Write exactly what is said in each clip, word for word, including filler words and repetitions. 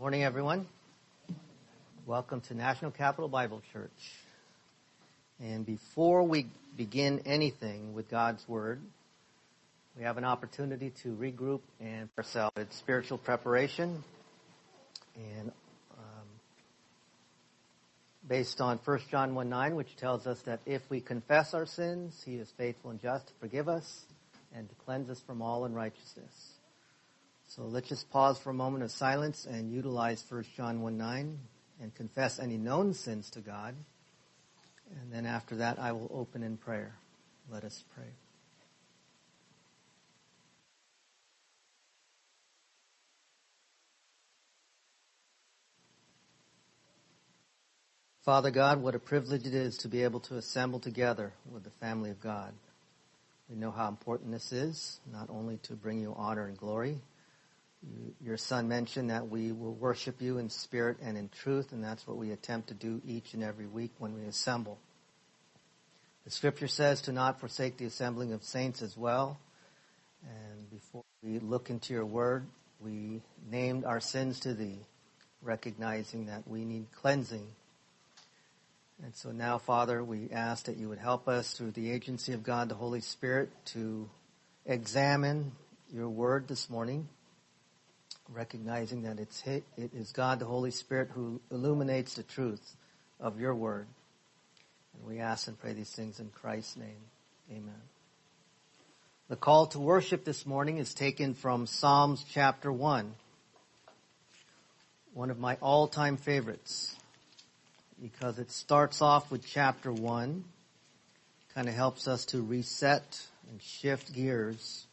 Morning, everyone. Welcome to National Capital Bible Church. And before we begin anything with God's Word, we have an opportunity to regroup and ourselves. It's spiritual preparation, and um, based on First John one nine, which tells us that if we confess our sins, He is faithful and just to forgive us and to cleanse us from all unrighteousness. So let's just pause for a moment of silence and utilize First John one nine and confess any known sins to God. And then after that, I will open in prayer. Let us pray. Father God, what a privilege it is to be able to assemble together with the family of God. We know how important this is, not only to bring you honor and glory. You, your son mentioned that we will worship you in spirit and in truth, and that's what we attempt to do each and every week when we assemble. The scripture says to not forsake the assembling of saints as well. And before we look into your word, we named our sins to thee, recognizing that we need cleansing. And so now, Father, we ask that you would help us through the agency of God, the Holy Spirit, to examine your word this morning, recognizing that it's it is God, the Holy Spirit, who illuminates the truth of your word. And we ask and pray these things in Christ's name. Amen. The call to worship this morning is taken from Psalms chapter one, one of my all-time favorites, because it starts off with chapter one, kind of helps us to reset and shift gears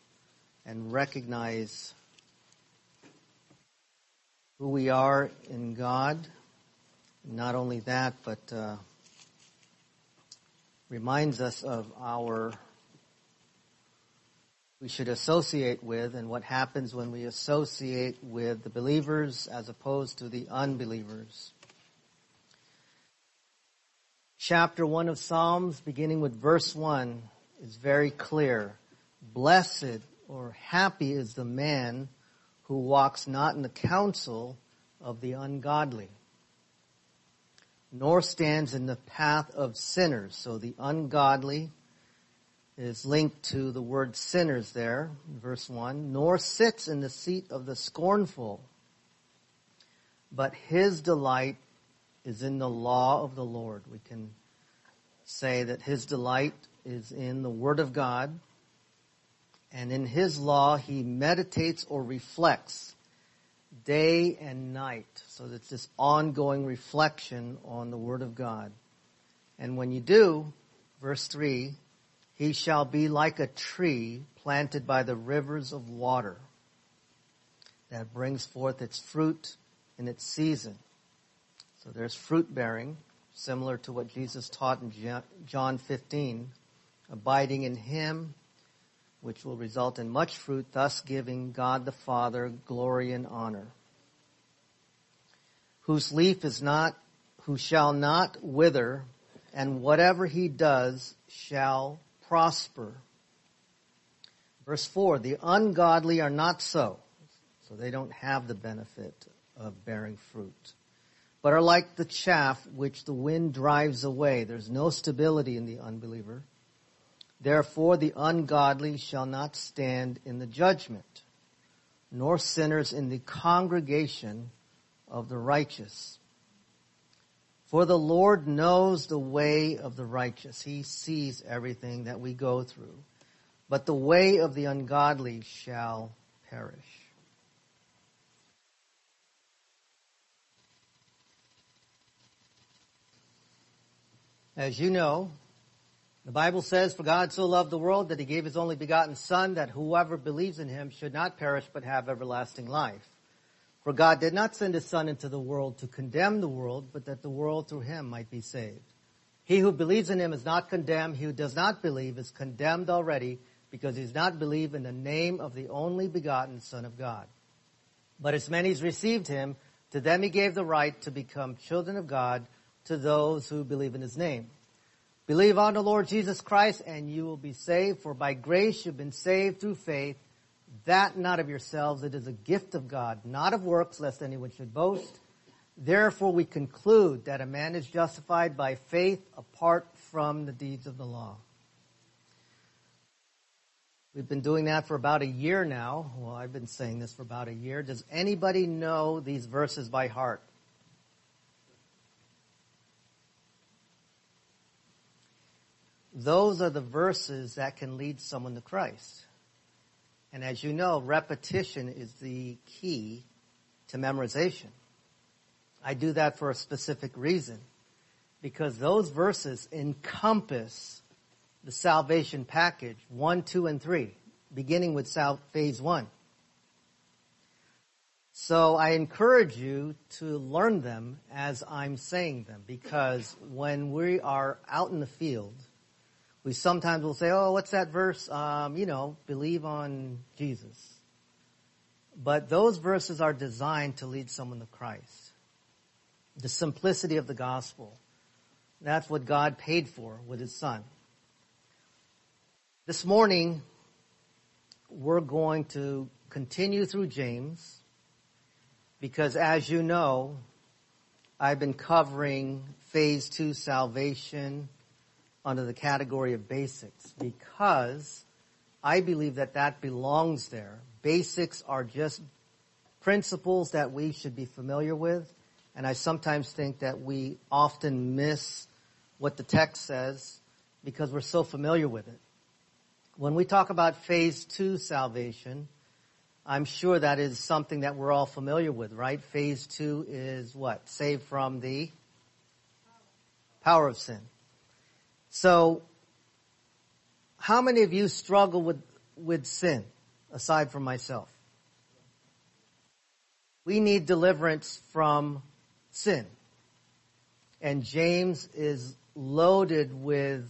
and recognize who we are in God. Not only that, but uh, reminds us of our, we should associate with, and what happens when we associate with the believers as opposed to the unbelievers. Chapter one of Psalms, beginning with verse one, is very clear. Blessed or happy is the man who walks not in the counsel of the ungodly, nor stands in the path of sinners. So the ungodly is linked to the word sinners there, in verse one. Nor sits in the seat of the scornful, but his delight is in the law of the Lord. We can say that his delight is in the word of God, and in his law he meditates or reflects day and night. So it's this ongoing reflection on the word of God. And when you do, verse three, he shall be like a tree planted by the rivers of water that brings forth its fruit in its season. So there's fruit bearing, similar to what Jesus taught in John fifteen, abiding in him, which will result in much fruit, thus giving God the Father glory and honor. Whose leaf is not, who shall not wither, and whatever he does shall prosper. Verse four, the ungodly are not so, so they don't have the benefit of bearing fruit, but are like the chaff which the wind drives away. There's no stability in the unbeliever. Therefore, the ungodly shall not stand in the judgment, nor sinners in the congregation of the righteous. For the Lord knows the way of the righteous. He sees everything that we go through. But the way of the ungodly shall perish. As you know, the Bible says, for God so loved the world that he gave his only begotten Son, that whoever believes in him should not perish but have everlasting life. For God did not send his Son into the world to condemn the world, but that the world through him might be saved. He who believes in him is not condemned. He who does not believe is condemned already, because he does not believe in the name of the only begotten Son of God. But as many as received him, to them he gave the right to become children of God, to those who believe in his name. Believe on the Lord Jesus Christ, and you will be saved, for by grace you've been saved through faith, that not of yourselves. It is a gift of God, not of works, lest anyone should boast. Therefore we conclude that a man is justified by faith apart from the deeds of the law. We've been doing that for about a year now. Well, I've been saying this for about a year. Does anybody know these verses by heart? Those are the verses that can lead someone to Christ. And as you know, repetition is the key to memorization. I do that for a specific reason, because those verses encompass the salvation package, one, two, and three, beginning with sal- phase one. So I encourage you to learn them as I'm saying them, because when we are out in the field, we sometimes will say, oh, what's that verse? Um, you know, believe on Jesus. But those verses are designed to lead someone to Christ. The simplicity of the gospel. That's what God paid for with his son. This morning, we're going to continue through James, because as you know, I've been covering phase two salvation under the category of basics, because I believe that that belongs there. Basics are just principles that we should be familiar with. And I sometimes think that we often miss what the text says because we're so familiar with it. When we talk about phase two salvation, I'm sure that is something that we're all familiar with, right? Phase two is what? Saved from the power of sin. So how many of you struggle with, with sin aside from myself? We need deliverance from sin. And James is loaded with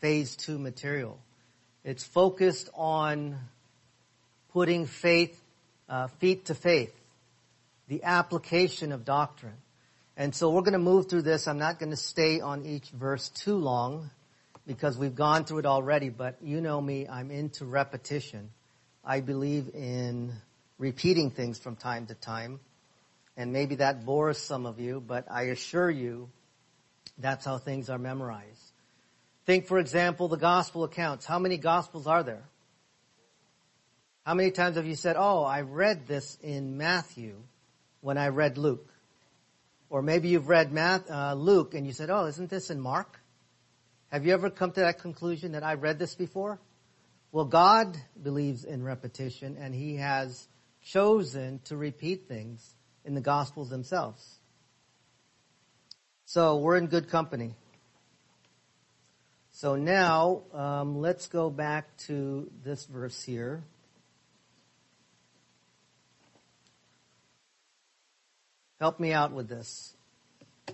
phase two material. It's focused on putting faith, uh, feet to faith, the application of doctrine. And so we're going to move through this. I'm not going to stay on each verse too long because we've gone through it already, but you know me, I'm into repetition. I believe in repeating things from time to time. And maybe that bores some of you, but I assure you that's how things are memorized. Think, for example, the gospel accounts. How many gospels are there? How many times have you said, oh, I read this in Matthew when I read Luke? Or maybe you've read Math, uh, Luke and you said, oh, isn't this in Mark? Have you ever come to that conclusion that I read this before? Well, God believes in repetition, and he has chosen to repeat things in the Gospels themselves. So we're in good company. So now um, let's go back to this verse here. Help me out with this.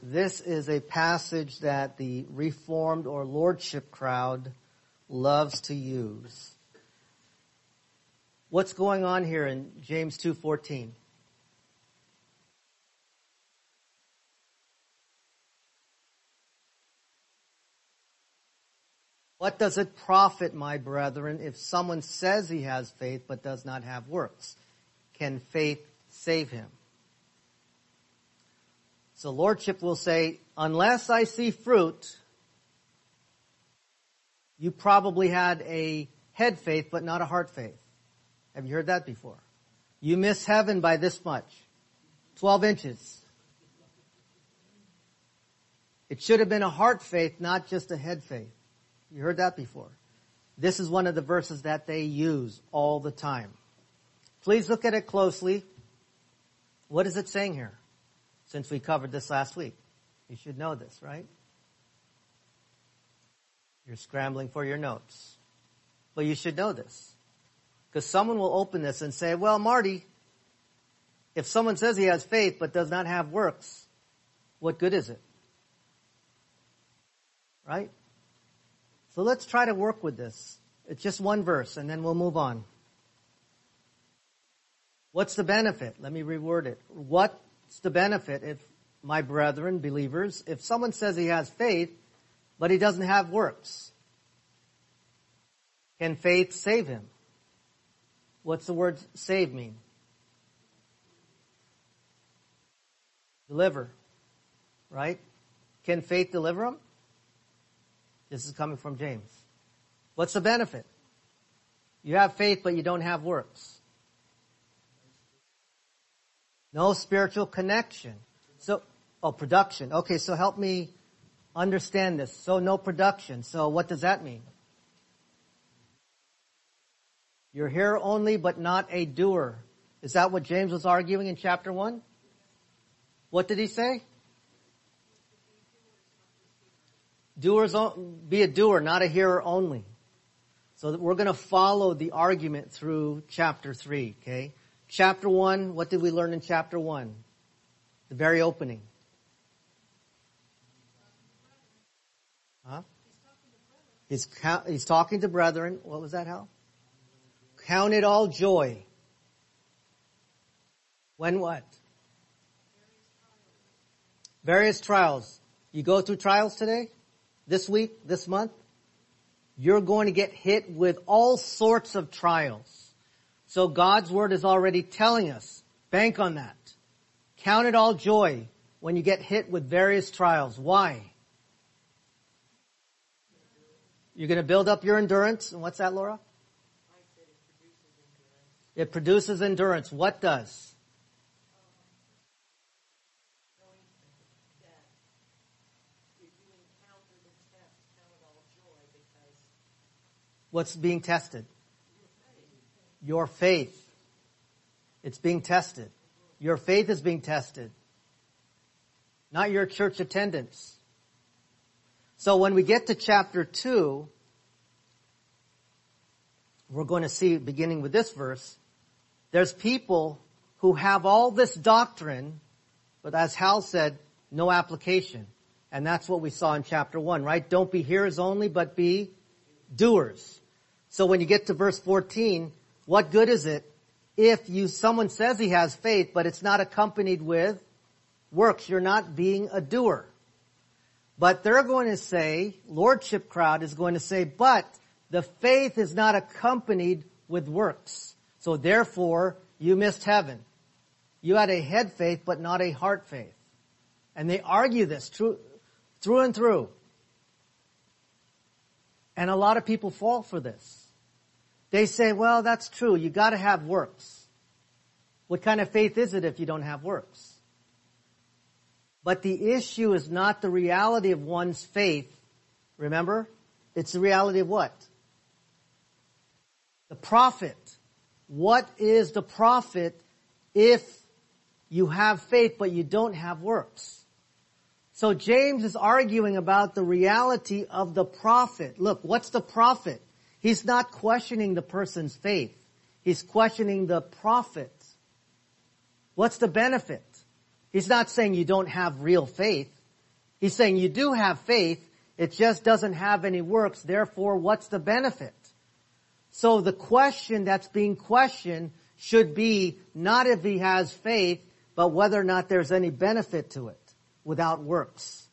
This is a passage that the Reformed or Lordship crowd loves to use. What's going on here in James two fourteen? What does it profit, my brethren, if someone says he has faith but does not have works? Can faith save him? So Lordship will say, unless I see fruit, you probably had a head faith but not a heart faith. Have you heard that before? You miss heaven by this much. twelve inches. It should have been a heart faith, not just a head faith. You heard that before. This is one of the verses that they use all the time. Please look at it closely. What is it saying here? Since we covered this last week, you should know this, right? You're scrambling for your notes. But you should know this. Because someone will open this and say, well, Marty, if someone says he has faith but does not have works, what good is it? Right? So let's try to work with this. It's just one verse, and then we'll move on. What's the benefit? Let me reword it. What's the benefit if, my brethren, believers, if someone says he has faith, but he doesn't have works? Can faith save him? What's the word save mean? Deliver, right? Can faith deliver them? This is coming from James. What's the benefit? You have faith, but you don't have works. No spiritual connection. So, oh, production. Okay, so help me understand this. So no production. So what does that mean? You're here only, but not a doer. Is that what James was arguing in chapter one? What did he say? Doers, be a doer, not a hearer only. So that we're going to follow the argument through chapter three, okay? Chapter one, what did we learn in chapter one? The very opening. Huh? He's, he's talking to brethren. What was that, Hal? Count it all joy. When what? Various trials. You go through trials today? This week? This month? You're going to get hit with all sorts of trials. So God's word is already telling us. Bank on that. Count it all joy when you get hit with various trials. Why? You're going to build up your endurance. And what's that, Laura? It produces endurance. What does? What's being tested? Your faith. It's being tested. Your faith is being tested. Not your church attendance. So when we get to chapter two, we're going to see, beginning with this verse, there's people who have all this doctrine, but as Hal said, no application. And that's what we saw in chapter one, right? Don't be hearers only, but be doers. So when you get to verse fourteen, what good is it if you, someone says he has faith, but it's not accompanied with works? You're not being a doer. But they're going to say, lordship crowd is going to say, but the faith is not accompanied with works. So therefore, you missed heaven. You had a head faith, but not a heart faith. And they argue this through, through and through. And a lot of people fall for this. They say, well, that's true. You got to have works. What kind of faith is it if you don't have works? But the issue is not the reality of one's faith. Remember? It's the reality of what? The profit. What is the profit if you have faith but you don't have works? So James is arguing about the reality of the profit. Look, what's the profit? He's not questioning the person's faith. He's questioning the profit. What's the benefit? He's not saying you don't have real faith. He's saying you do have faith. It just doesn't have any works. Therefore, what's the benefit? So the question that's being questioned should be not if he has faith, but whether or not there's any benefit to it without works.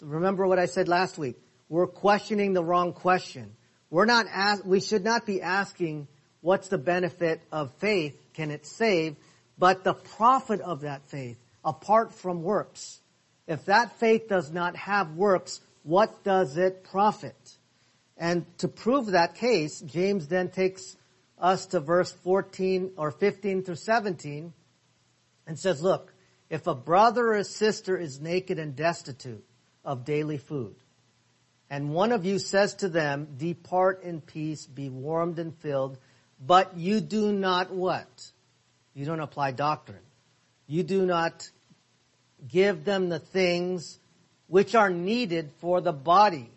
So remember what I said last week. We're questioning the wrong question. We're not ask, we should not be asking what's the benefit of faith, can it save, but the profit of that faith apart from works. If that faith does not have works, what does it profit? And to prove that case, James then takes us to verse fourteen or fifteen through seventeen and says, look, if a brother or a sister is naked and destitute of daily food, and one of you says to them, depart in peace, be warmed and filled, but you do not what? You don't apply doctrine. You do not give them the things which are needed for the body.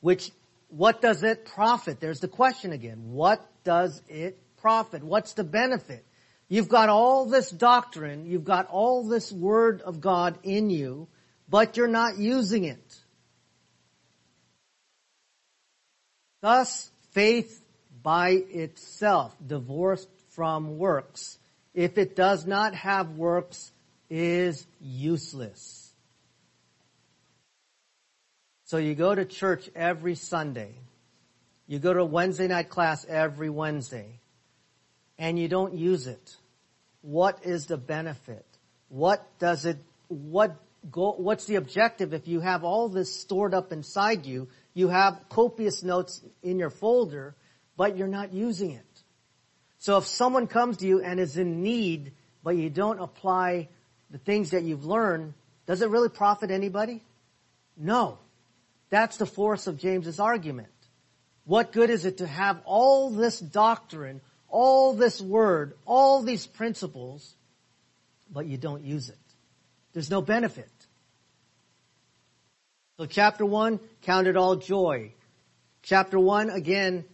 Which, what does it profit? There's the question again. What does it profit? What's the benefit? You've got all this doctrine. You've got all this word of God in you, but you're not using it. Thus, faith by itself, divorced from works, if it does not have works, is useless. So you go to church every Sunday. You go to a Wednesday night class every Wednesday. and you don't use it, what is the benefit? What does it, what go, what's the objective if you have all this stored up inside you, you have copious notes in your folder, but you're not using it? So if someone comes to you and is in need, but you don't apply the things that you've learned, does it really profit anybody? No. That's the force of James's argument. What good is it to have all this doctrine, all this word, all these principles, but you don't use it? There's no benefit. So chapter one, count it all joy. Chapter one, again,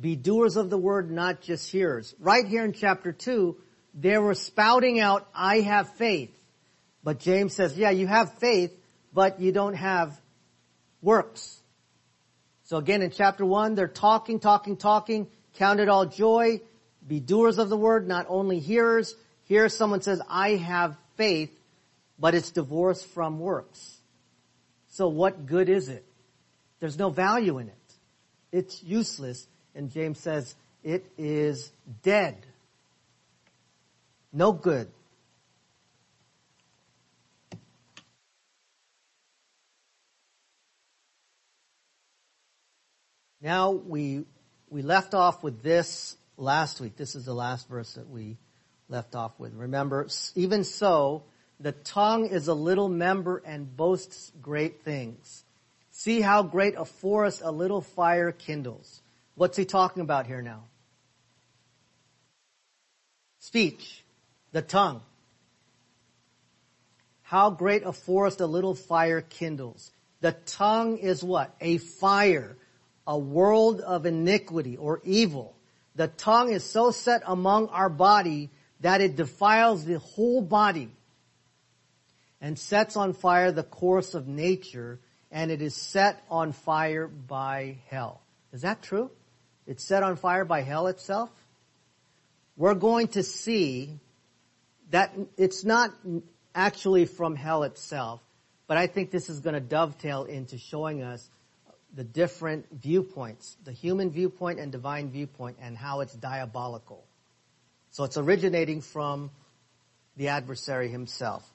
be doers of the word, not just hearers. Right here in chapter two, they were spouting out, I have faith. But James says, yeah, you have faith, but you don't have works. So again, in chapter one, they're talking, talking, talking. Count it all joy. Be doers of the word, not only hearers. Here someone says, I have faith, but it's divorced from works. So what good is it? There's no value in it. It's useless. And James says, it is dead. No good. Now we we left off with this last week. This is the last verse that we left off with. Remember, even so, the tongue is a little member and boasts great things. See how great a forest a little fire kindles. What's he talking about here now? Speech, the tongue. How great a forest a little fire kindles. The tongue is what? A fire, a world of iniquity or evil. The tongue is so set among our body that it defiles the whole body and sets on fire the course of nature, and it is set on fire by hell. Is that true? It's set on fire by hell itself? We're going to see that it's not actually from hell itself, but I think this is going to dovetail into showing us the different viewpoints, the human viewpoint and divine viewpoint, and how it's diabolical. So it's originating from the adversary himself.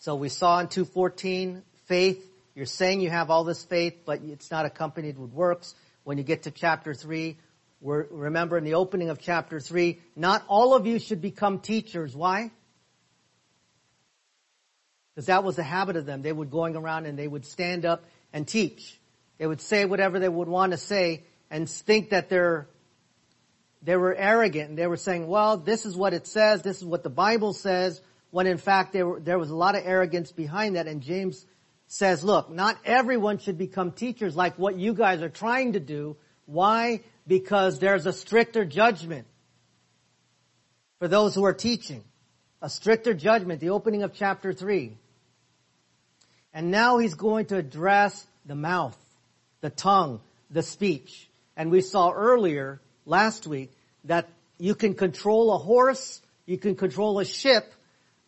So we saw in two fourteen, faith. You're saying you have all this faith, but it's not accompanied with works. When you get to chapter three, we're, remember in the opening of chapter three, not all of you should become teachers. Why? Because that was the habit of them. They would going around and they would stand up and teach. They would say whatever they would want to say and think that they're, they were arrogant. And they were saying, well, this is what it says. This is what the Bible says. When in fact, they were, there was a lot of arrogance behind that. And James says, look, not everyone should become teachers like what you guys are trying to do. Why? Because there's a stricter judgment for those who are teaching. A stricter judgment, the opening of chapter three. And now he's going to address the mouth, the tongue, the speech. And we saw earlier, last week, that you can control a horse, you can control a ship,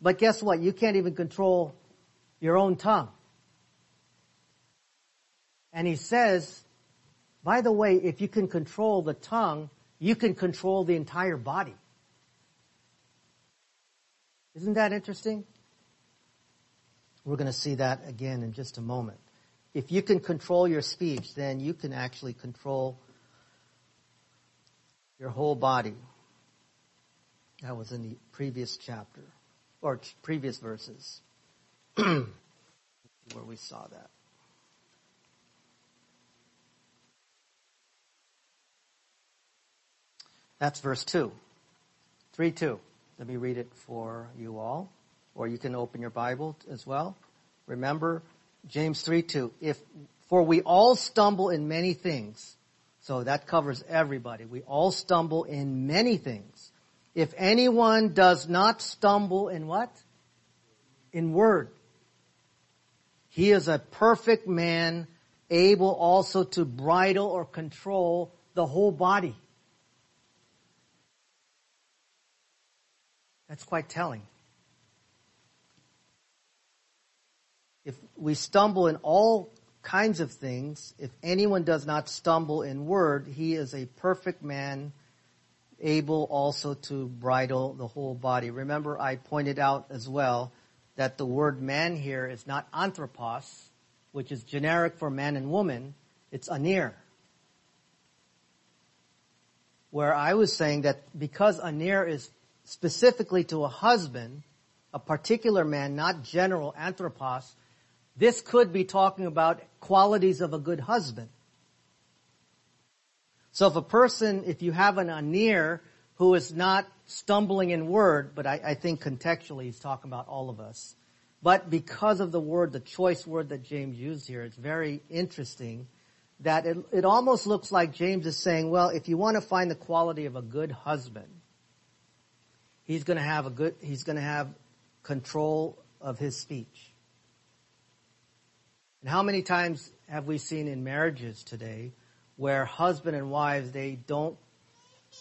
but guess what? You can't even control your own tongue. And he says, by the way, if you can control the tongue, you can control the entire body. Isn't that interesting? We're going to see that again in just a moment. If you can control your speech, then you can actually control your whole body. That was in the previous chapter, or previous verses, where we saw that. That's verse two. three two. Let me read it for you all. Or you can open your Bible as well. Remember, James three two. If, for we all stumble in many things. So that covers everybody. We all stumble in many things. If anyone does not stumble in what? In word. He is a perfect man, able also to bridle or control the whole body. That's quite telling. If we stumble in all kinds of things, if anyone does not stumble in word, he is a perfect man, able also to bridle the whole body. Remember, I pointed out as well that the word man here is not anthropos, which is generic for man and woman. It's anir. Where I was saying that because anir is specifically to a husband, a particular man, not general anthropos, this could be talking about qualities of a good husband. So if a person, if you have an anir who is not stumbling in word, but I, I think contextually he's talking about all of us, but because of the word, the choice word that James used here, it's very interesting that it, it almost looks like James is saying, well, if you want to find the quality of a good husband, he's going to have a good, he's going to have control of his speech. And how many times have we seen in marriages today where husband and wives, they don't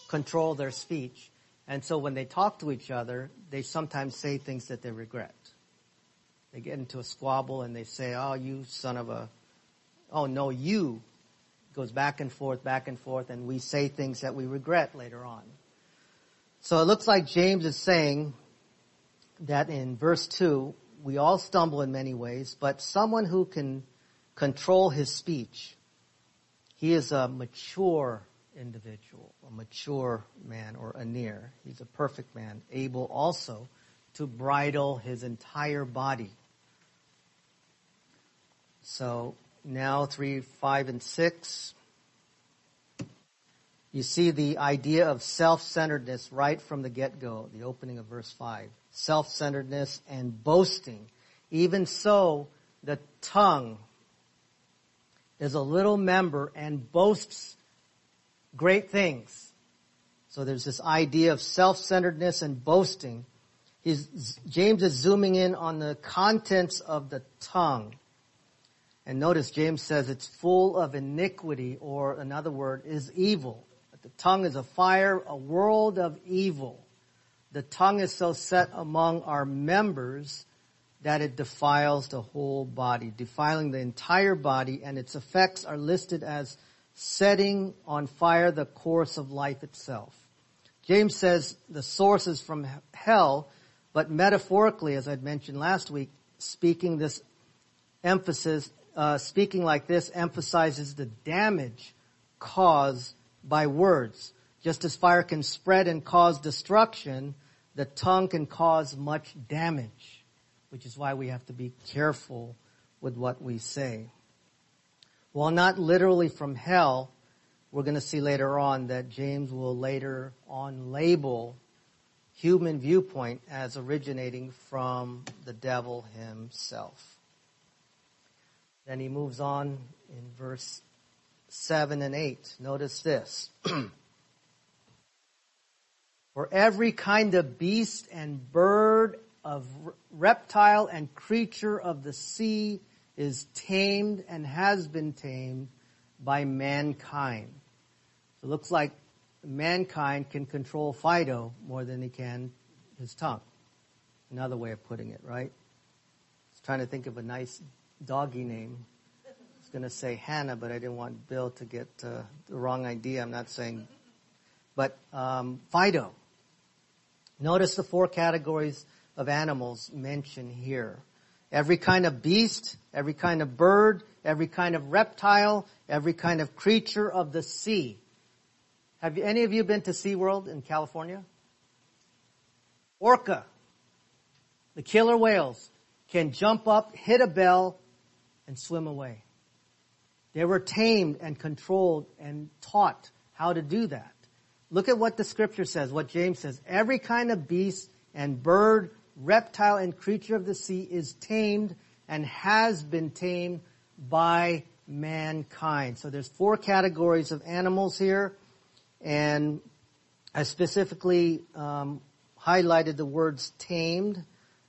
control their speech. And so when they talk to each other, they sometimes say things that they regret. They get into a squabble and they say, oh, you son of a, oh, no, you. It goes back and forth, back and forth, and we say things that we regret later on. So it looks like James is saying that in verse two, we all stumble in many ways, but someone who can control his speech, he is a mature individual, a mature man, or anir. He's a perfect man, able also to bridle his entire body. So now three, five, and six. You see the idea of self-centeredness right from the get-go, the opening of verse five. Self-centeredness and boasting. Even so, the tongue is a little member and boasts great things. So there's this idea of self-centeredness and boasting. He's, James is zooming in on the contents of the tongue. And notice James says it's full of iniquity, or another word is evil. But the tongue is a fire, a world of evil. The tongue is so set among our members that it defiles the whole body, defiling the entire body, and its effects are listed as setting on fire the course of life itself. James says the source is from hell, but metaphorically, as I'd mentioned last week, speaking this emphasis, uh, speaking like this emphasizes the damage caused by words. Just as fire can spread and cause destruction, the tongue can cause much damage, which is why we have to be careful with what we say. While not literally from hell, we're going to see later on that James will later on label human viewpoint as originating from the devil himself. Then he moves on in verse seven and eight. Notice this. For every kind of beast and bird of reptile and creature of the sea is tamed and has been tamed by mankind. So it looks like mankind can control Fido more than he can his tongue. Another way of putting it, right? I was trying to think of a nice doggy name. I was going to say Hannah, but I didn't want Bill to get uh, the wrong idea. I'm not saying, but um, Fido. Notice the four categories of animals mentioned here. Every kind of beast, every kind of bird, every kind of reptile, every kind of creature of the sea. Have you, any of you been to SeaWorld in California? Orca, the killer whales, can jump up, hit a bell, and swim away. They were tamed and controlled and taught how to do that. Look at what the scripture says, what James says. Every kind of beast and bird, reptile, and creature of the sea is tamed and has been tamed by mankind. So there's four categories of animals here, and I specifically um, highlighted the words tamed.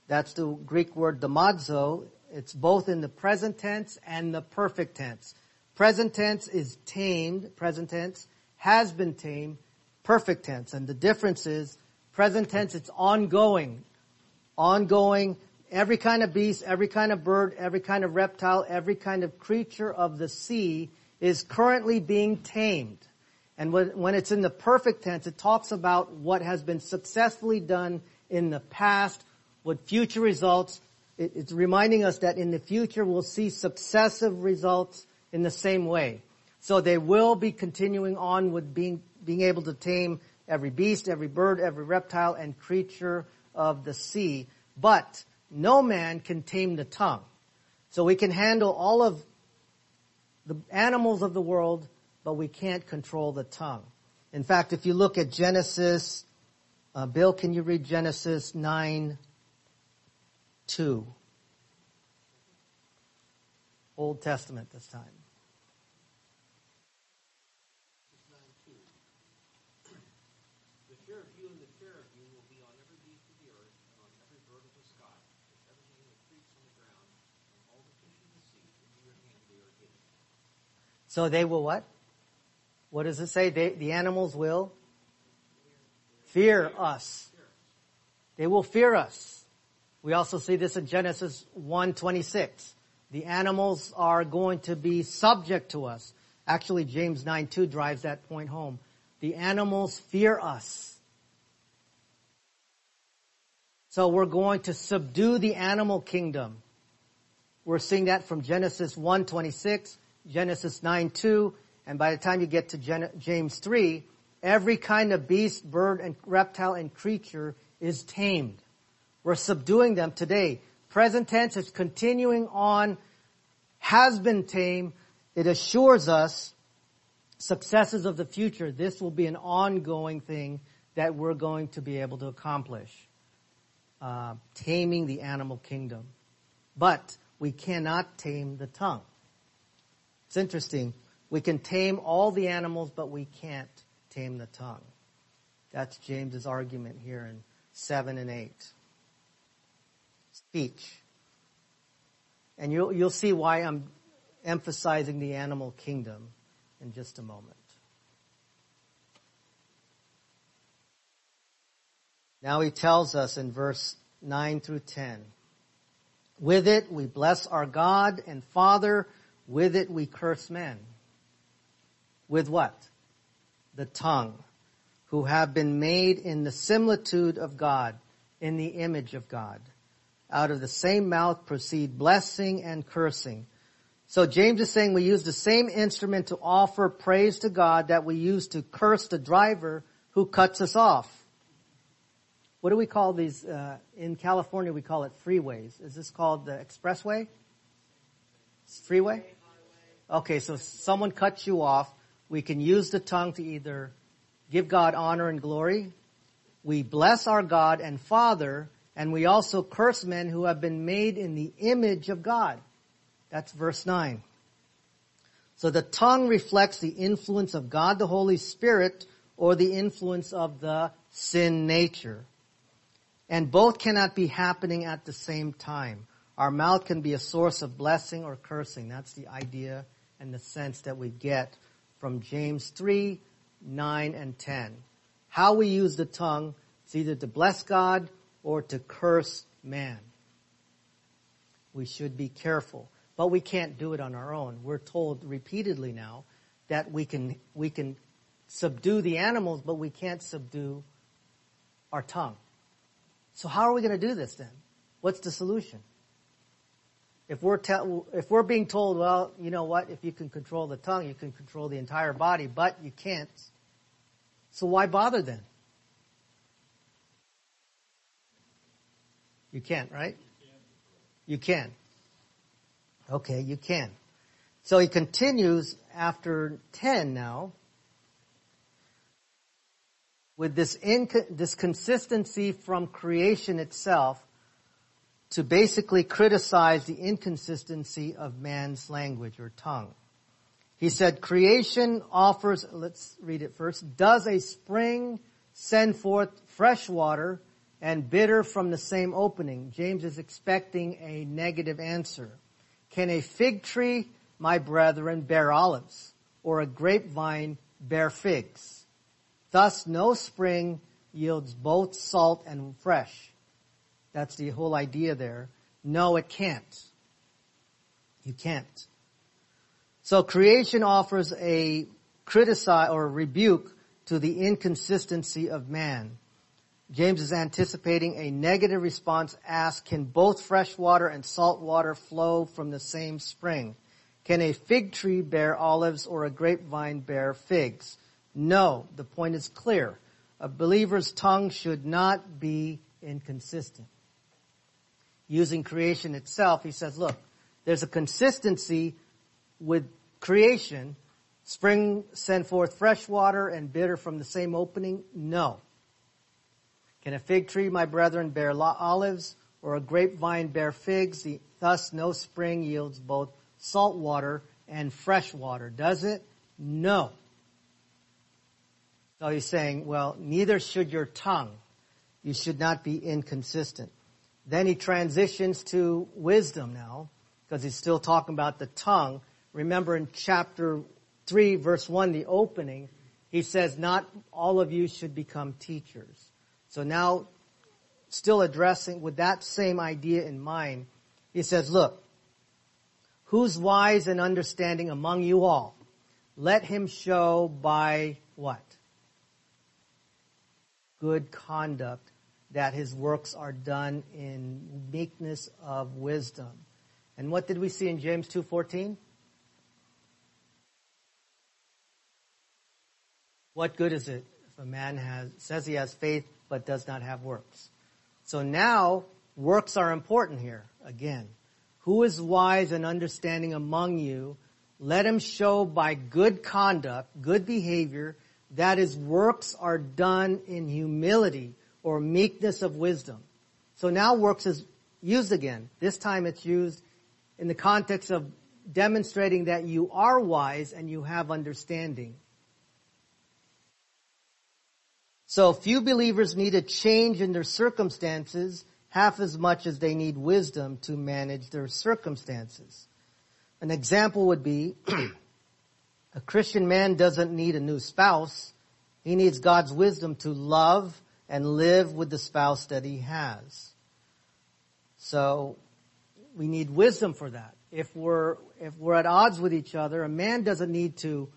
That's the Greek word damazo. It's both in the present tense and the perfect tense. Present tense is tamed, present tense, has been tamed, perfect tense. And the difference is present tense, it's ongoing. Ongoing, every kind of beast, every kind of bird, every kind of reptile, every kind of creature of the sea is currently being tamed. And when it's in the perfect tense, it talks about what has been successfully done in the past, what future results. It's reminding us that in the future we'll see successive results in the same way. So they will be continuing on with being being able to tame every beast, every bird, every reptile, and creature of the sea. But no man can tame the tongue. So we can handle all of the animals of the world, but we can't control the tongue. In fact, if you look at Genesis, uh, Bill, can you read Genesis nine two? Old Testament this time. So they will what? What does it say? They, the animals will fear us. They will fear us. We also see this in Genesis one twenty-six. The animals are going to be subject to us. Actually, James nine two drives that point home. The animals fear us. So we're going to subdue the animal kingdom. We're seeing that from Genesis one twenty-six. Genesis nine two, and by the time you get to Gen- James three, every kind of beast, bird, and reptile and creature is tamed. We're subduing them today. Present tense is continuing on, has been tamed. It assures us successes of the future. This will be an ongoing thing that we're going to be able to accomplish. Uh, taming the animal kingdom. But we cannot tame the tongue. It's interesting. We can tame all the animals, but we can't tame the tongue. That's James's argument here in seven and eight. Speech. And you'll, you'll see why I'm emphasizing the animal kingdom in just a moment. Now he tells us in verse nine through ten, with it we bless our God and Father, with it we curse men. With what? The tongue, who have been made in the similitude of God, in the image of God. Out of the same mouth proceed blessing and cursing. So James is saying we use the same instrument to offer praise to God that we use to curse the driver who cuts us off. What do we call these? Uh, in California, we call it freeways. Is this called the expressway? Freeway? Okay, so someone cuts you off. We can use the tongue to either give God honor and glory. We bless our God and Father, and we also curse men who have been made in the image of God. That's verse nine. So the tongue reflects the influence of God the Holy Spirit or the influence of the sin nature. And both cannot be happening at the same time. Our mouth can be a source of blessing or cursing. That's the idea and the sense that we get from James three, nine, and ten. How we use the tongue is either to bless God or to curse man. We should be careful. But we can't do it on our own. We're told repeatedly now that we can, we can subdue the animals, but we can't subdue our tongue. So how are we going to do this then? What's the solution? If we're tell, if we're being told, well, you know what, if you can control the tongue, you can control the entire body, but you can't, so why bother then? You can't, right? You can. Okay, you can. So he continues after ten now with this inc- this consistency from creation itself, to basically criticize the inconsistency of man's language or tongue. He said, creation offers, let's read it first, does a spring send forth fresh water and bitter from the same opening? James is expecting a negative answer. Can a fig tree, my brethren, bear olives, or a grapevine bear figs? Thus no spring yields both salt and fresh. That's the whole idea there. No, it can't. You can't. So creation offers a criticize or rebuke to the inconsistency of man. James is anticipating a negative response asked, can both fresh water and salt water flow from the same spring? Can a fig tree bear olives or a grapevine bear figs? No, the point is clear. A believer's tongue should not be inconsistent. Using creation itself, he says, look, there's a consistency with creation. Spring send forth fresh water and bitter from the same opening? No. Can a fig tree, my brethren, bear olives, or a grapevine bear figs? Thus no spring yields both salt water and fresh water, does it? No. So he's saying, well, neither should your tongue. You should not be inconsistent. Then he transitions to wisdom now, because he's still talking about the tongue. Remember in chapter three, verse one, the opening, he says, not all of you should become teachers. So now, still addressing with that same idea in mind, he says, look, who's wise and understanding among you all? Let him show by what? Good conduct that his works are done in meekness of wisdom. And what did we see in James two fourteen? What good is it if a man has says he has faith, but does not have works? So now, works are important here, again. Who is wise and understanding among you? Let him show by good conduct, good behavior, that his works are done in humility or meekness of wisdom. So now works is used again. This time it's used in the context of demonstrating that you are wise and you have understanding. So few believers need a change in their circumstances half as much as they need wisdom to manage their circumstances. An example would be a Christian man doesn't need a new spouse. He needs God's wisdom to love and live with the spouse that he has. So we need wisdom for that. If we're, if we're at odds with each other, a man doesn't need to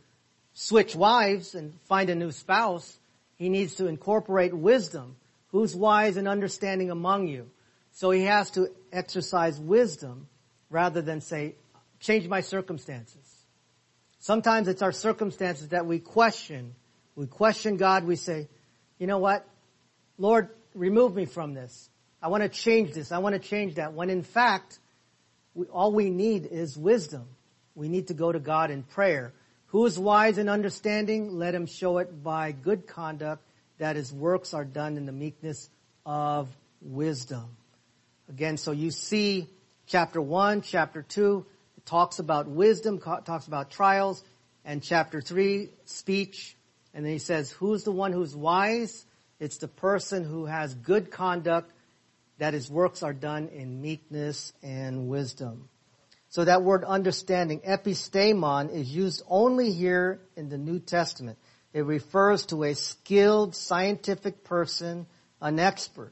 switch wives and find a new spouse. He needs to incorporate wisdom. Who's wise and understanding among you? So he has to exercise wisdom rather than say, change my circumstances. Sometimes it's our circumstances that we question. We question God. We say, you know what? Lord, remove me from this. I want to change this. I want to change that. When in fact, we, all we need is wisdom. We need to go to God in prayer. Who is wise and understanding, let him show it by good conduct, that his works are done in the meekness of wisdom. Again, so you see chapter one, chapter two, it talks about wisdom, talks about trials, and chapter three, speech. And then he says, who's the one who's wise? It's the person who has good conduct, that his works are done in meekness and wisdom. So that word understanding, epistemon, is used only here in the New Testament. It refers to a skilled scientific person, an expert.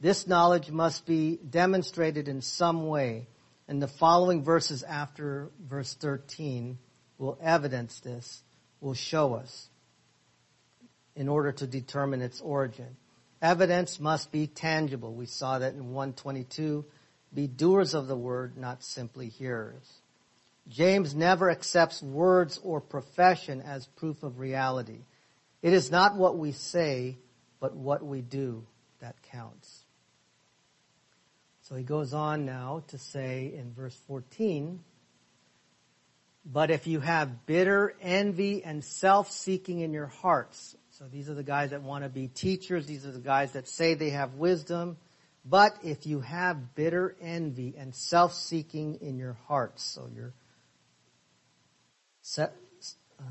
This knowledge must be demonstrated in some way. And the following verses after verse thirteen will evidence this, will show us in order to determine its origin. Evidence must be tangible. We saw that in one twenty-two. Be doers of the word, not simply hearers. James never accepts words or profession as proof of reality. It is not what we say, but what we do that counts. So he goes on now to say in verse fourteen, but if you have bitter envy and self-seeking in your hearts. So these are the guys that want to be teachers. These are the guys that say they have wisdom. But if you have bitter envy and self-seeking in your hearts, so you're se- uh,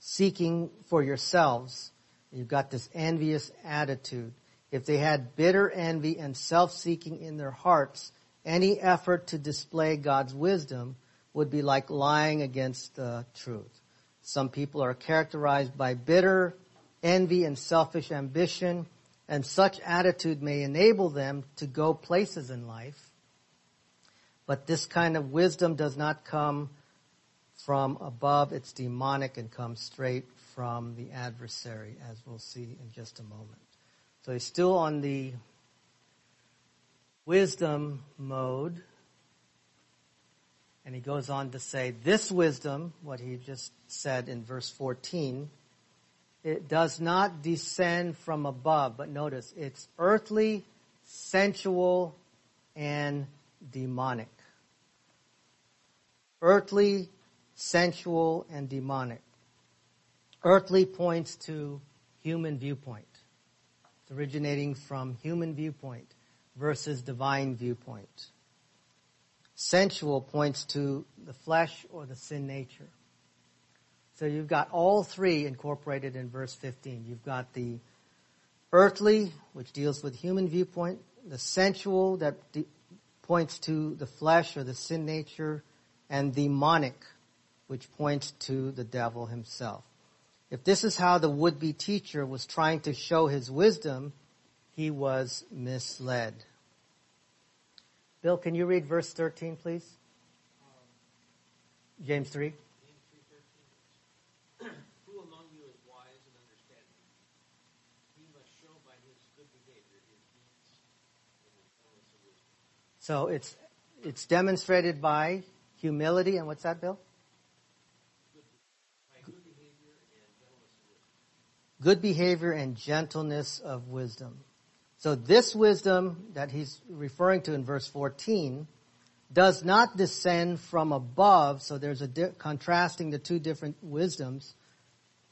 seeking for yourselves, you've got this envious attitude. If they had bitter envy and self-seeking in their hearts, any effort to display God's wisdom would be like lying against the truth. Some people are characterized by bitter envy and selfish ambition. And such attitude may enable them to go places in life. But this kind of wisdom does not come from above. It's demonic and comes straight from the adversary, as we'll see in just a moment. So he's still on the wisdom mode. And he goes on to say, this wisdom, what he just said in verse fourteen, it does not descend from above. But notice, it's earthly, sensual, and demonic. Earthly, sensual, and demonic. Earthly points to human viewpoint. It's originating from human viewpoint versus divine viewpoint. Sensual points to the flesh or the sin nature. So you've got all three incorporated in verse fifteen. You've got the earthly, which deals with human viewpoint, the sensual that de- points to the flesh or the sin nature, and demonic, which points to the devil himself. If this is how the would-be teacher was trying to show his wisdom, he was misled. Bill, can you read verse thirteen, please? James three. James three thirteen. Who among you is wise and understanding? He must show by his good behavior his deeds and his fullness of wisdom. So it's it's demonstrated by humility and what's that, Bill? Good behavior and gentleness of wisdom. So this wisdom that he's referring to in verse fourteen does not descend from above. So there's a di- contrasting the two different wisdoms,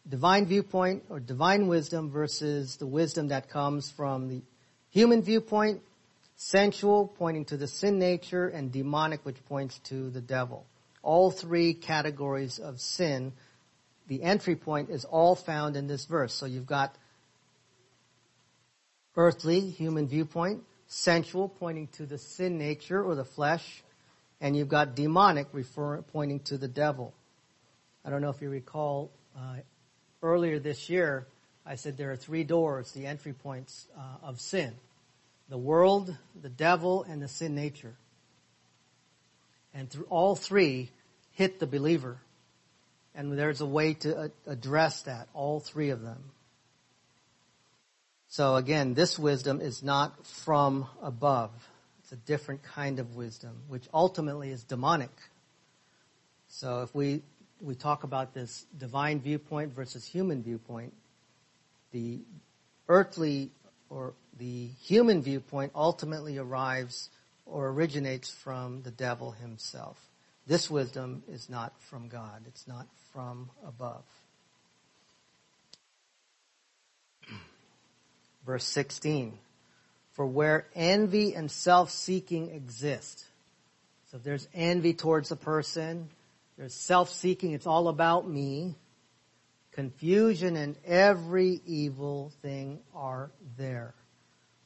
divine viewpoint or divine wisdom versus the wisdom that comes from the human viewpoint, sensual pointing to the sin nature, and demonic, which points to the devil. All three categories of sin, the entry point is all found in this verse. So you've got earthly, human viewpoint, sensual, pointing to the sin nature or the flesh, and you've got demonic, refer, pointing to the devil. I don't know if you recall, uh, earlier this year, I said there are three doors, the entry points uh, of sin. The world, the devil, and the sin nature. And through all three hit the believer. And there's a way to address that, all three of them. So again, this wisdom is not from above. It's a different kind of wisdom, which ultimately is demonic. So if we, we talk about this divine viewpoint versus human viewpoint, the earthly or the human viewpoint ultimately arrives or originates from the devil himself. This wisdom is not from God. It's not from above. Verse sixteen, for where envy and self-seeking exist. So if there's envy towards a person, there's self-seeking, it's all about me. Confusion and every evil thing are there.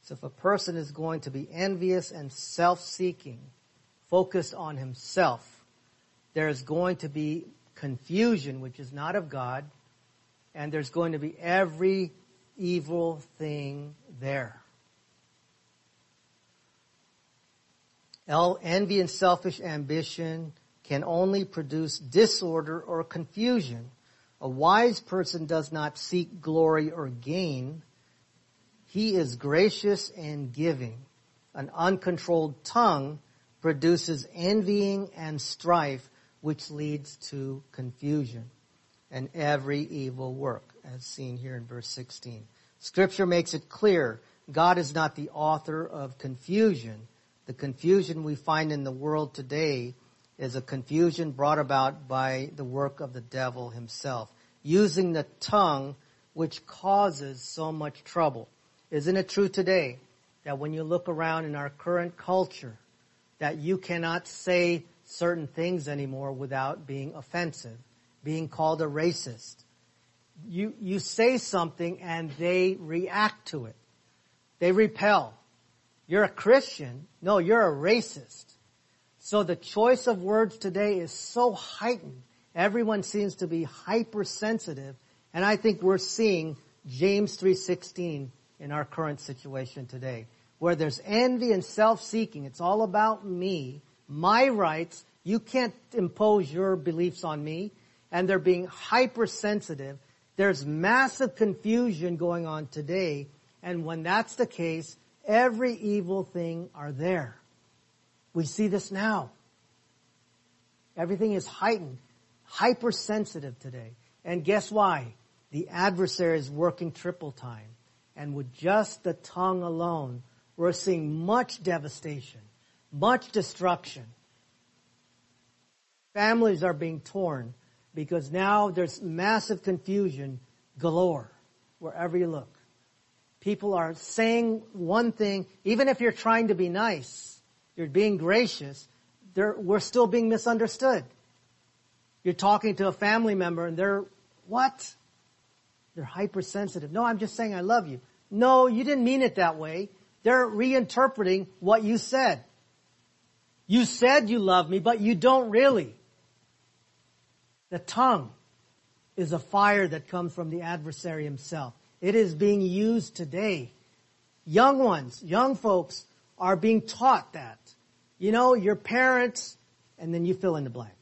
So if a person is going to be envious and self-seeking, focused on himself, there's going to be confusion, which is not of God, and there's going to be every evil thing there. Envy and selfish ambition can only produce disorder or confusion. A wise person does not seek glory or gain. He is gracious and giving. An uncontrolled tongue produces envying and strife, which leads to confusion and every evil work, as seen here in verse sixteen. Scripture makes it clear God is not the author of confusion. The confusion we find in the world today is a confusion brought about by the work of the devil himself, using the tongue, which causes so much trouble. Isn't it true today that when you look around in our current culture, that you cannot say certain things anymore without being offensive, being called a racist? You, you say something and they react to it. They repel. You're a Christian. No, you're a racist. So the choice of words today is so heightened. Everyone seems to be hypersensitive. And I think we're seeing James three sixteen in our current situation today, where there's envy and self-seeking. It's all about me, my rights. You can't impose your beliefs on me. And they're being hypersensitive. There's massive confusion going on today. And when that's the case, every evil thing are there. We see this now. Everything is heightened, hypersensitive today. And guess why? The adversary is working triple time. And with just the tongue alone, we're seeing much devastation, much destruction. Families are being torn because now there's massive confusion galore wherever you look. People are saying one thing, even if you're trying to be nice, you're being gracious, we're still being misunderstood. You're talking to a family member and they're, what? They're hypersensitive. No, I'm just saying I love you. No, you didn't mean it that way. They're reinterpreting what you said. You said you love me, but you don't really. The tongue is a fire that comes from the adversary himself. It is being used today. Young ones, young folks are being taught that. You know, your parents, and then you fill in the blanks.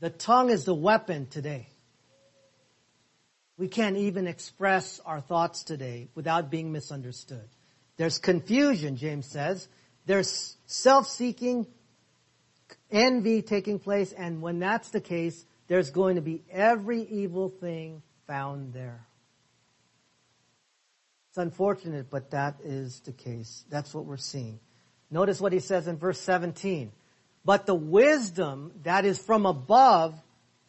The tongue is the weapon today. We can't even express our thoughts today without being misunderstood. There's confusion, James says. There's self-seeking, envy taking place, and when that's the case, there's going to be every evil thing found there. It's unfortunate, but that is the case. That's what we're seeing. Notice what he says in verse seventeen. But the wisdom that is from above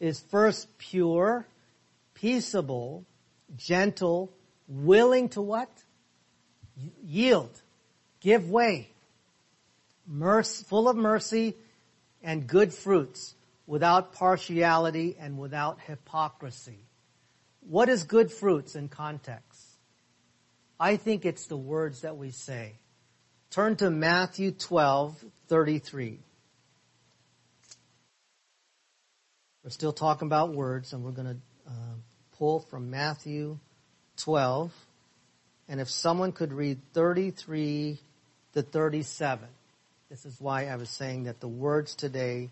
is first pure, peaceable, gentle, willing to what? Yield, give way, mercy, full of mercy and good fruits, without partiality and without hypocrisy. What is good fruits in context? I think it's the words that we say. Turn to Matthew twelve thirty-three. We're still talking about words, and we're going to uh, pull from Matthew twelve. And if someone could read thirty-three to thirty-seven. This is why I was saying that the words today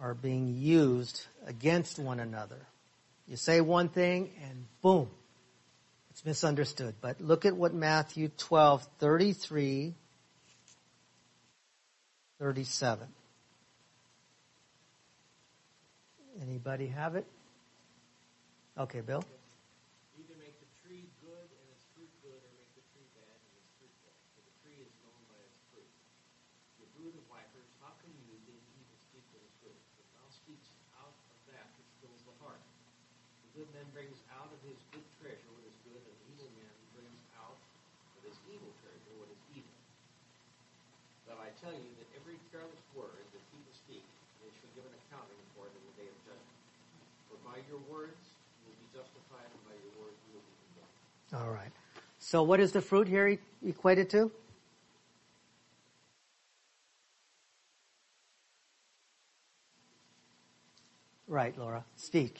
are being used against one another. You say one thing and boom, it's misunderstood. But look at what Matthew twelve thirty-three, thirty-seven. Anybody have it? Okay, Bill. Either make the tree good and its fruit good, or make the tree bad and its fruit bad. For the tree is known by its fruit. The brood of vipers, how can you, being evil, speak what is good? But thou speaks out of that which fills the heart. The good man brings out of his good treasure what is good, and the evil man brings out of his evil treasure what is evil. But I tell you that every careless word that people speak, they shall give an accounting for it in the day of judgment. For by your words you will be justified, and by your words you will be condemned. All right. So what is the fruit here equated to? Right, Laura. Speech.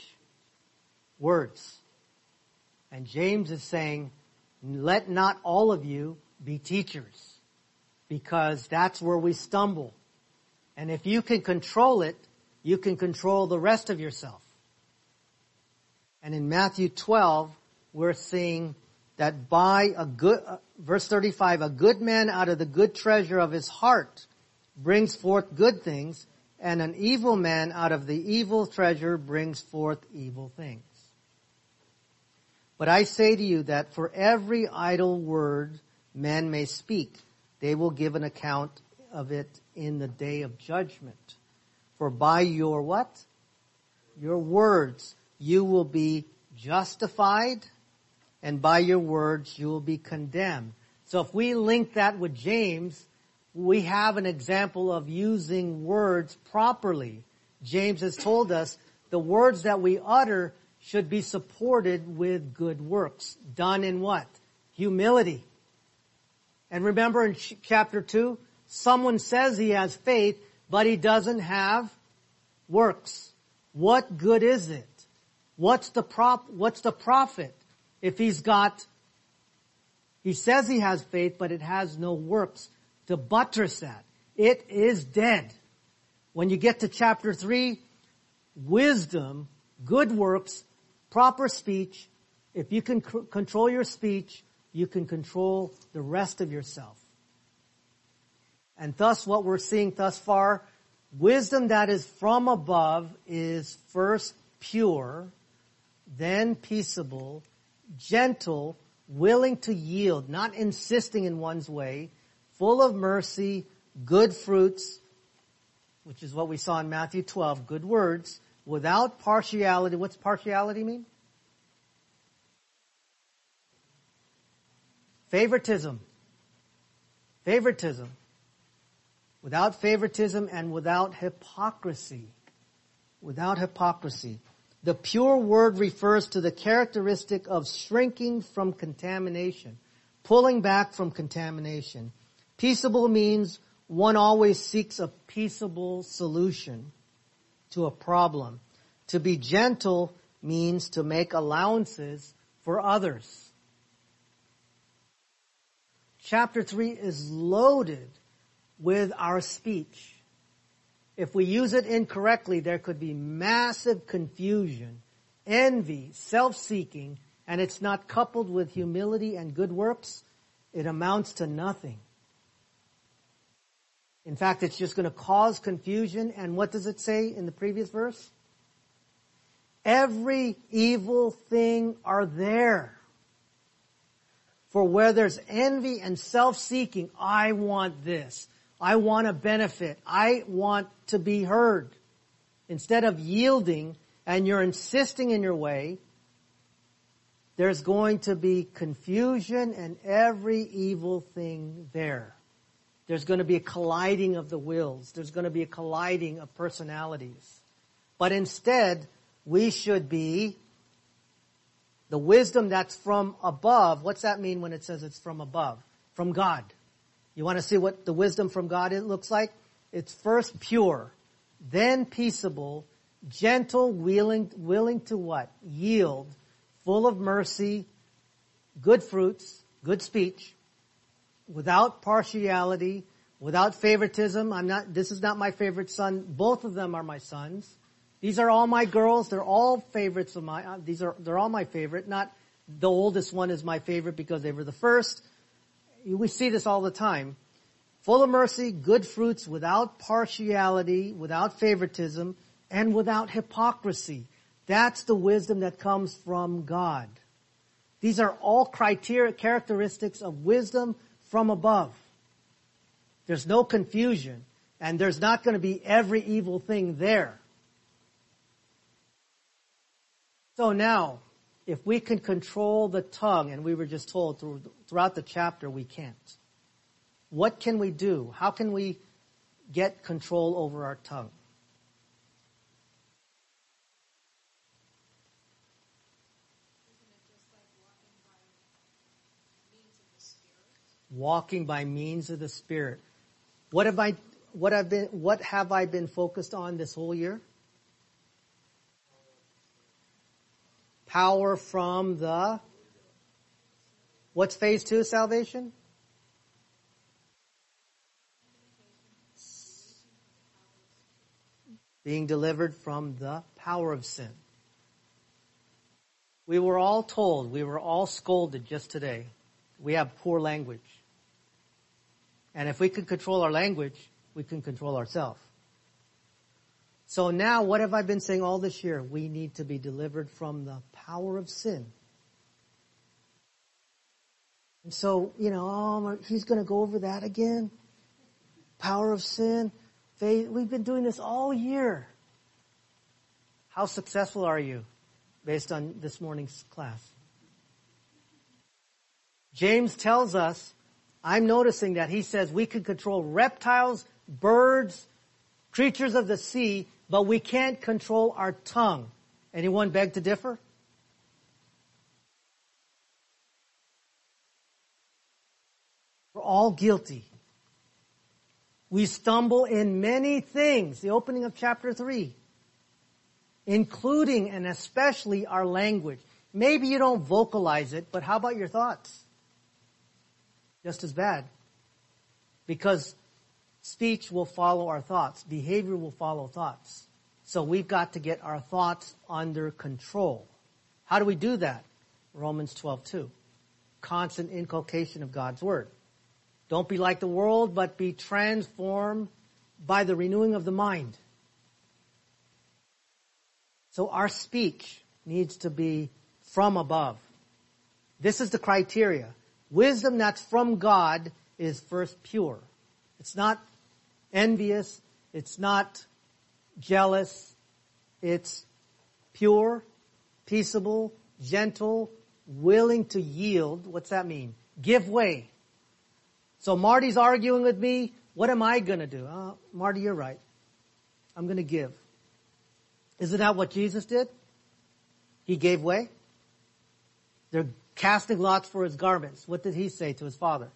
Words. And James is saying, let not all of you be teachers, because that's where we stumble. And if you can control it, you can control the rest of yourself. And in Matthew twelve, we're seeing that by a good, uh, verse thirty-five, a good man out of the good treasure of his heart brings forth good things, and an evil man out of the evil treasure brings forth evil things. But I say to you that for every idle word men may speak, they will give an account of it in the day of judgment. For by your what? Your words you will be justified, and by your words you will be condemned. So if we link that with James, we have an example of using words properly. James has told us the words that we utter should be supported with good works. Done in what? Humility. And remember in chapter two, someone says he has faith, but he doesn't have works. What good is it? What's the prop, what's the profit if he's got, he says he has faith, but it has no works? to buttress that. It is dead. When you get to chapter three, wisdom, good works, proper speech, if you can c- control your speech, you can control the rest of yourself. And thus what we're seeing thus far, wisdom that is from above is first pure, then peaceable, gentle, willing to yield, not insisting in one's way, full of mercy, good fruits, which is what we saw in Matthew twelve, good words, without partiality. What's partiality mean? Favoritism. Favoritism. Without favoritism and without hypocrisy. Without hypocrisy. The pure word refers to the characteristic of shrinking from contamination, pulling back from contamination. Peaceable means one always seeks a peaceable solution to a problem. To be gentle means to make allowances for others. Chapter three is loaded with our speech. If we use it incorrectly, there could be massive confusion, envy, self-seeking, and it's not coupled with humility and good works. It amounts to nothing. In fact, it's just going to cause confusion. And what does it say in the previous verse? Every evil thing are there. For where there's envy and self-seeking, I want this. I want a benefit. I want to be heard. Instead of yielding and you're insisting in your way, there's going to be confusion and every evil thing there. There's going to be a colliding of the wills. There's going to be a colliding of personalities. But instead, we should be the wisdom that's from above. What's that mean when it says it's from above? From God. You want to see what the wisdom from God looks like? It's first pure, then peaceable, gentle, willing, willing to what? Yield, full of mercy, good fruits, good speech, without partiality, without favoritism. I'm not, this is not my favorite son. Both of them are my sons. These are all my girls. They're all favorites of my, these are, they're all my favorite. Not the oldest one is my favorite because they were the first. We see this all the time. Full of mercy, good fruits, without partiality, without favoritism, and without hypocrisy. That's the wisdom that comes from God. These are all criteria, characteristics of wisdom from above. There's no confusion, and there's not going to be every evil thing there. So now, if we can control the tongue, and we were just told through, throughout the chapter we can't, what can we do? How can we get control over our tongue? Isn't it just like walking by means of the Spirit? Walking by means of the Spirit. What have I, what I've been, what have I been focused on this whole year? Power from the, what's phase two of salvation? Being delivered from the power of sin. We were all told, we were all scolded just today. We have poor language. And if we could control our language, we can control ourselves. So now, what have I been saying all this year? We need to be delivered from the power of sin. And so, you know, oh, he's going to go over that again. Power of sin. They, we've been doing this all year. How successful are you based on this morning's class? James tells us, I'm noticing that he says we could control reptiles, birds, creatures of the sea, but we can't control our tongue. Anyone beg to differ? We're all guilty. We stumble in many things, the opening of chapter three, including and especially our language. Maybe you don't vocalize it, but how about your thoughts? Just as bad. because speech will follow our thoughts. Behavior will follow thoughts. So we've got to get our thoughts under control. How do we do that? Romans twelve two. Constant inculcation of God's word. Don't be like the world, but be transformed by the renewing of the mind. So our speech needs to be from above. This is the criteria. Wisdom that's from God is first pure. It's not envious. It's not jealous. It's pure, peaceable, gentle, willing to yield. What's that mean? Give way. So Marty's arguing with me. What am I going to do? Oh, Marty, you're right. I'm going to give. Isn't that what Jesus did? He gave way. They're casting lots for his garments. What did he say to his father?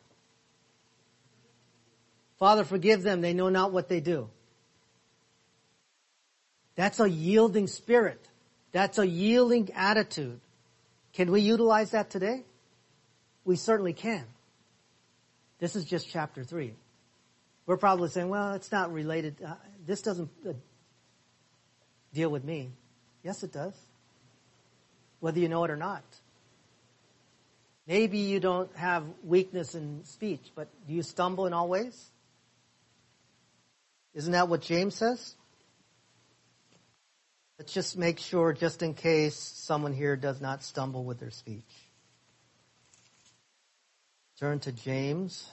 Father, forgive them. They know not what they do. That's a yielding spirit. That's a yielding attitude. Can we utilize that today? We certainly can. This is just chapter three. We're probably saying, well, it's not related. Uh, this doesn't uh, deal with me. Yes, it does. Whether you know it or not. Maybe you don't have weakness in speech, but do you stumble in all ways? Isn't that what James says? Let's just make sure, just in case someone here does not stumble with their speech. Turn to James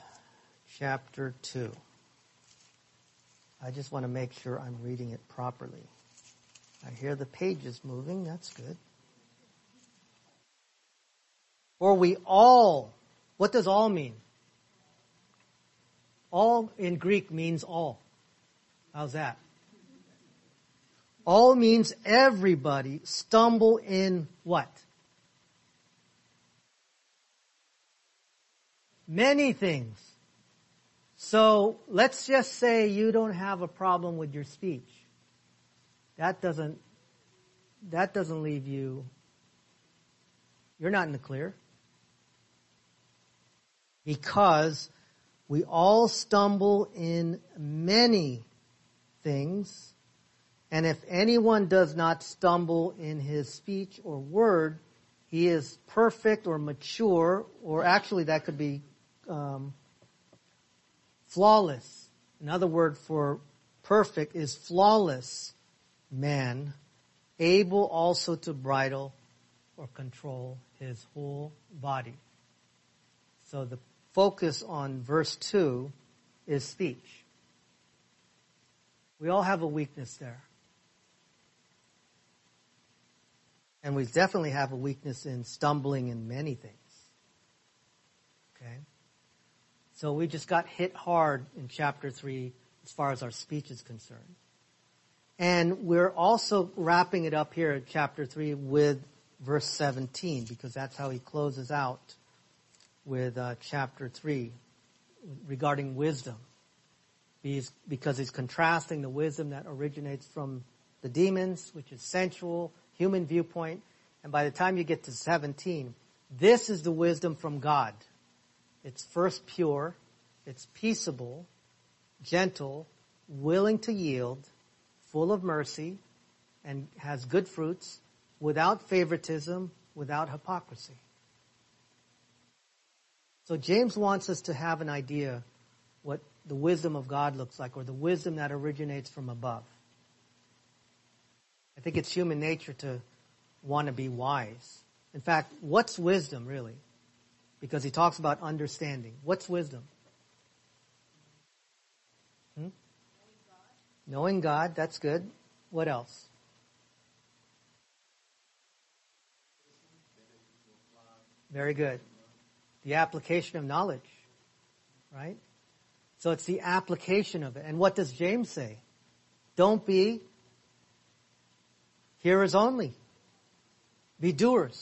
chapter two. I just want to make sure I'm reading it properly. I hear the pages moving. That's good. For we all, what does all mean? All in Greek means all. How's that? All means everybody stumble in what? Many things. So let's just say you don't have a problem with your speech. That doesn't, that doesn't leave you, you're not in the clear. Because we all stumble in many things, and if anyone does not stumble in his speech or word, he is perfect or mature, or actually that could be Um, flawless. Another word for perfect is flawless man, able also to bridle or control his whole body. So the focus on verse two is speech. We all have a weakness there. And we definitely have a weakness in stumbling in many things. Okay? So we just got hit hard in chapter three as far as our speech is concerned. And we're also wrapping it up here at chapter three with verse seventeen, because that's how he closes out with uh, chapter three regarding wisdom. He's, because he's contrasting the wisdom that originates from the demons, which is sensual, human viewpoint. And by the time you get to seventeen, this is the wisdom from God. It's first pure, it's peaceable, gentle, willing to yield, full of mercy, and has good fruits, without favoritism, without hypocrisy. So James wants us to have an idea what the wisdom of God looks like, or the wisdom that originates from above. I think it's human nature to want to be wise. In fact, what's wisdom really? Because he talks about understanding. What's wisdom? Hmm? Knowing God. Knowing God, that's good. What else? Very good. The application of knowledge, right? So it's the application of it. And what does James say? Don't be hearers only. Be doers.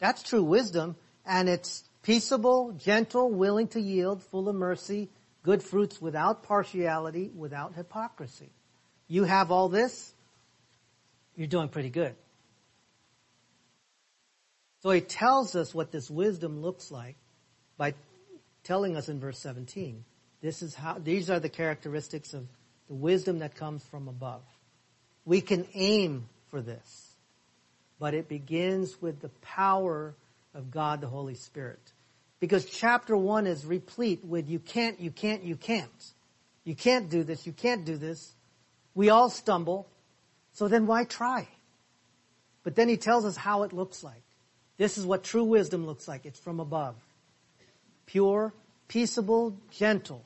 That's true wisdom, and it's peaceable, gentle, willing to yield, full of mercy, good fruits without partiality, without hypocrisy. You have all this, you're doing pretty good. So he tells us what this wisdom looks like by telling us in verse seventeen This is how, these are the characteristics of the wisdom that comes from above. We can aim for this, but it begins with the power of God, the Holy Spirit. Because chapter one is replete with you can't, you can't, you can't. You can't do this, you can't do this. We all stumble, so then why try? But then he tells us how it looks like. This is what true wisdom looks like. It's from above. Pure, peaceable, gentle.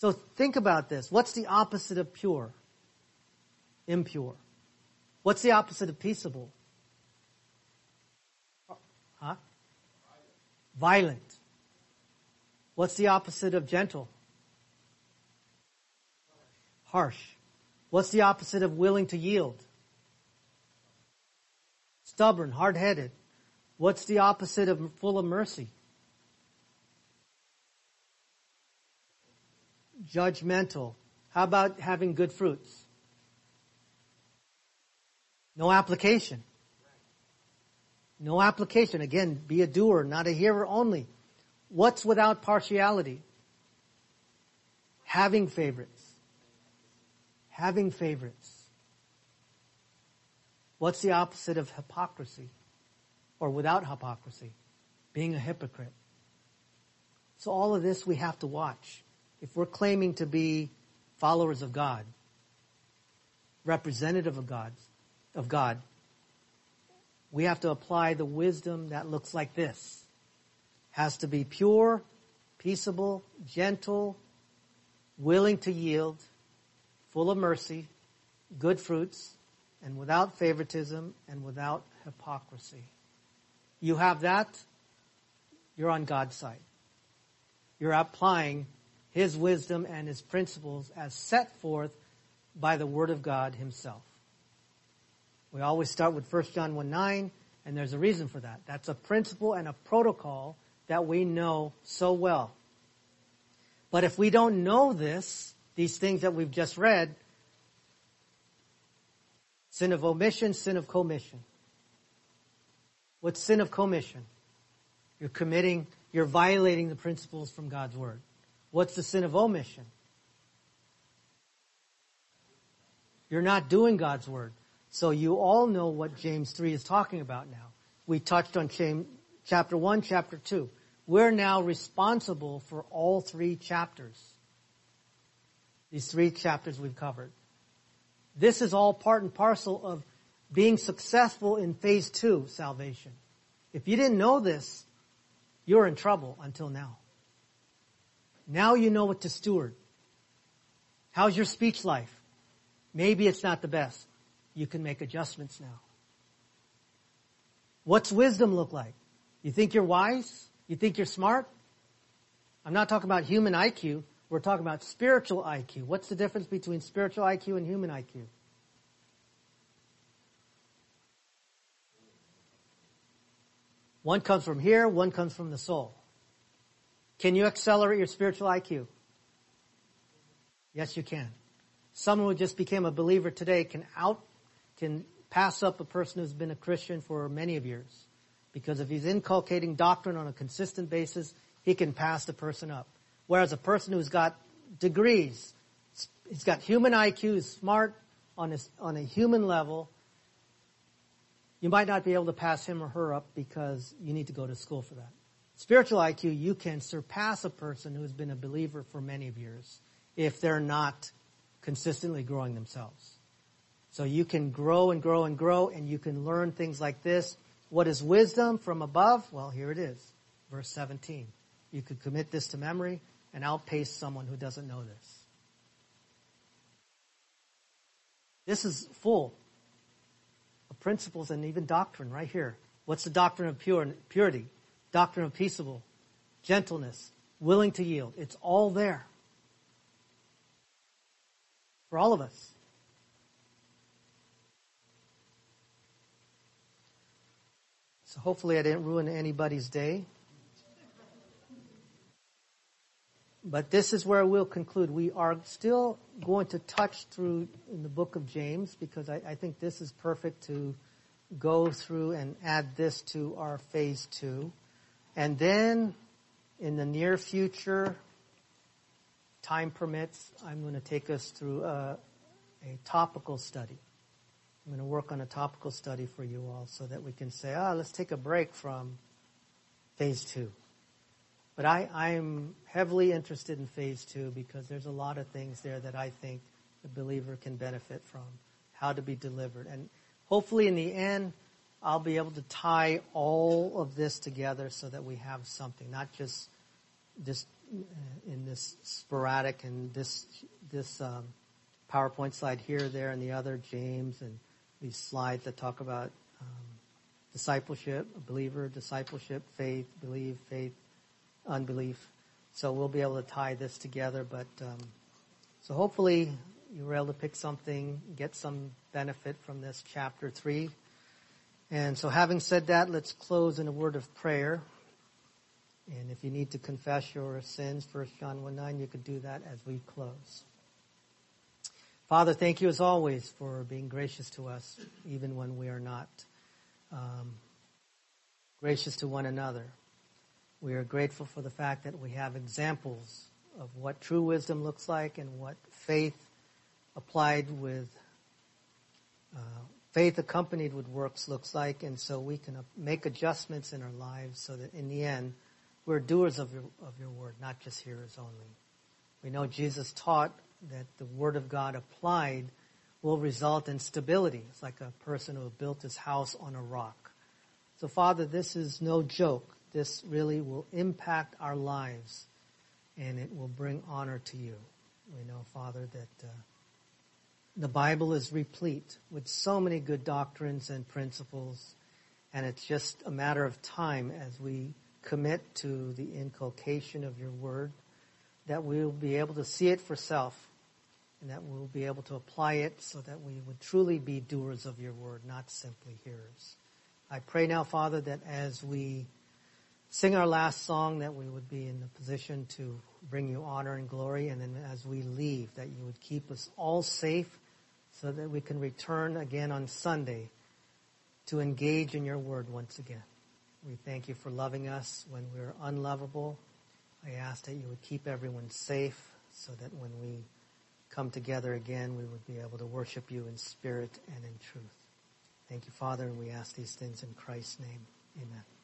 So think about this. What's the opposite of pure? Impure. What's the opposite of peaceable? Huh? Violent. What's the opposite of gentle? Harsh. What's the opposite of willing to yield? Stubborn, hard-headed. What's the opposite of full of mercy? Judgmental. How about having good fruits? No application. No application. Again, be a doer, not a hearer only. What's without partiality? Having favorites. Having favorites. What's the opposite of hypocrisy? Or without hypocrisy? Being a hypocrite. So all of this we have to watch. If we're claiming to be followers of God, representative of God, of God, we have to apply the wisdom that looks like this. Has to be pure, peaceable, gentle, willing to yield, full of mercy, good fruits, and without favoritism and without hypocrisy. You have that, you're on God's side. You're applying His wisdom and His principles as set forth by the Word of God Himself. We always start with First John one nine, and there's a reason for that. That's a principle and a protocol that we know so well. But if we don't know this, these things that we've just read, sin of omission, sin of commission. What's sin of commission? You're committing, you're violating the principles from God's Word. What's the sin of omission? You're not doing God's Word. So you all know what James three is talking about now. We touched on chapter one, chapter two. We're now responsible for all three chapters. These three chapters we've covered. This is all part and parcel of being successful in phase two, salvation. If you didn't know this, you're in trouble until now. Now you know what to steward. How's your speech life? Maybe it's not the best. You can make adjustments now. What's wisdom look like? You think you're wise? You think you're smart? I'm not talking about human I Q. We're talking about spiritual I Q. What's the difference between spiritual I Q and human I Q? One comes from here, one comes from the soul. Can you accelerate your spiritual I Q? Yes, you can. Someone who just became a believer today can out, can pass up a person who's been a Christian for many of years. Because if he's inculcating doctrine on a consistent basis, he can pass the person up. Whereas a person who's got degrees, he's got human I Q, is smart on a, on a human level, you might not be able to pass him or her up because you need to go to school for that. Spiritual I Q, you can surpass a person who's been a believer for many years if they're not consistently growing themselves. So you can grow and grow and grow, and you can learn things like this. What is wisdom from above? Well, here it is, verse seventeen. You could commit this to memory and outpace someone who doesn't know this. This is full of principles and even doctrine right here. What's the doctrine of pure, purity? Doctrine of peaceable, gentleness, willing to yield. It's all there for all of us. So hopefully I didn't ruin anybody's day. But this is where we'll conclude. We are still going to touch through in the book of James because I, I think this is perfect to go through and add this to our phase two. And then in the near future, time permits, I'm going to take us through a, a topical study. I'm going to work on a topical study for you all so that we can say, ah, let's take a break from phase two. But I, I'm heavily interested in phase two because there's a lot of things there that I think the believer can benefit from, how to be delivered. And hopefully in the end, I'll be able to tie all of this together so that we have something, not just this in this sporadic and this this um, PowerPoint slide here, there, and the other, James, and these slides that talk about um, discipleship, believer, discipleship, faith, believe, faith, unbelief. So we'll be able to tie this together. But um, so hopefully you were able to pick something, get some benefit from this chapter three. And so having said that, let's close in a word of prayer. And if you need to confess your sins, First John one nine, you could do that as we close. Father, thank you as always for being gracious to us, even when we are not um, gracious to one another. We are grateful for the fact that we have examples of what true wisdom looks like and what faith applied with uh Faith accompanied with works looks like, and so we can make adjustments in our lives so that in the end, we're doers of your, of your word, not just hearers only. We know Jesus taught that the word of God applied will result in stability. It's like a person who built his house on a rock. So Father, this is no joke. This really will impact our lives, and it will bring honor to you. We know, Father, that... Uh, The Bible is replete with so many good doctrines and principles, and it's just a matter of time as we commit to the inculcation of your word that we'll be able to see it for self and that we'll be able to apply it so that we would truly be doers of your word, not simply hearers. I pray now, Father, that as we sing our last song, that we would be in the position to bring you honor and glory, and then as we leave, that you would keep us all safe so that we can return again on Sunday to engage in your word once again. We thank you for loving us when we're unlovable. I ask that you would keep everyone safe so that when we come together again, we would be able to worship you in spirit and in truth. Thank you, Father, and we ask these things in Christ's name. Amen.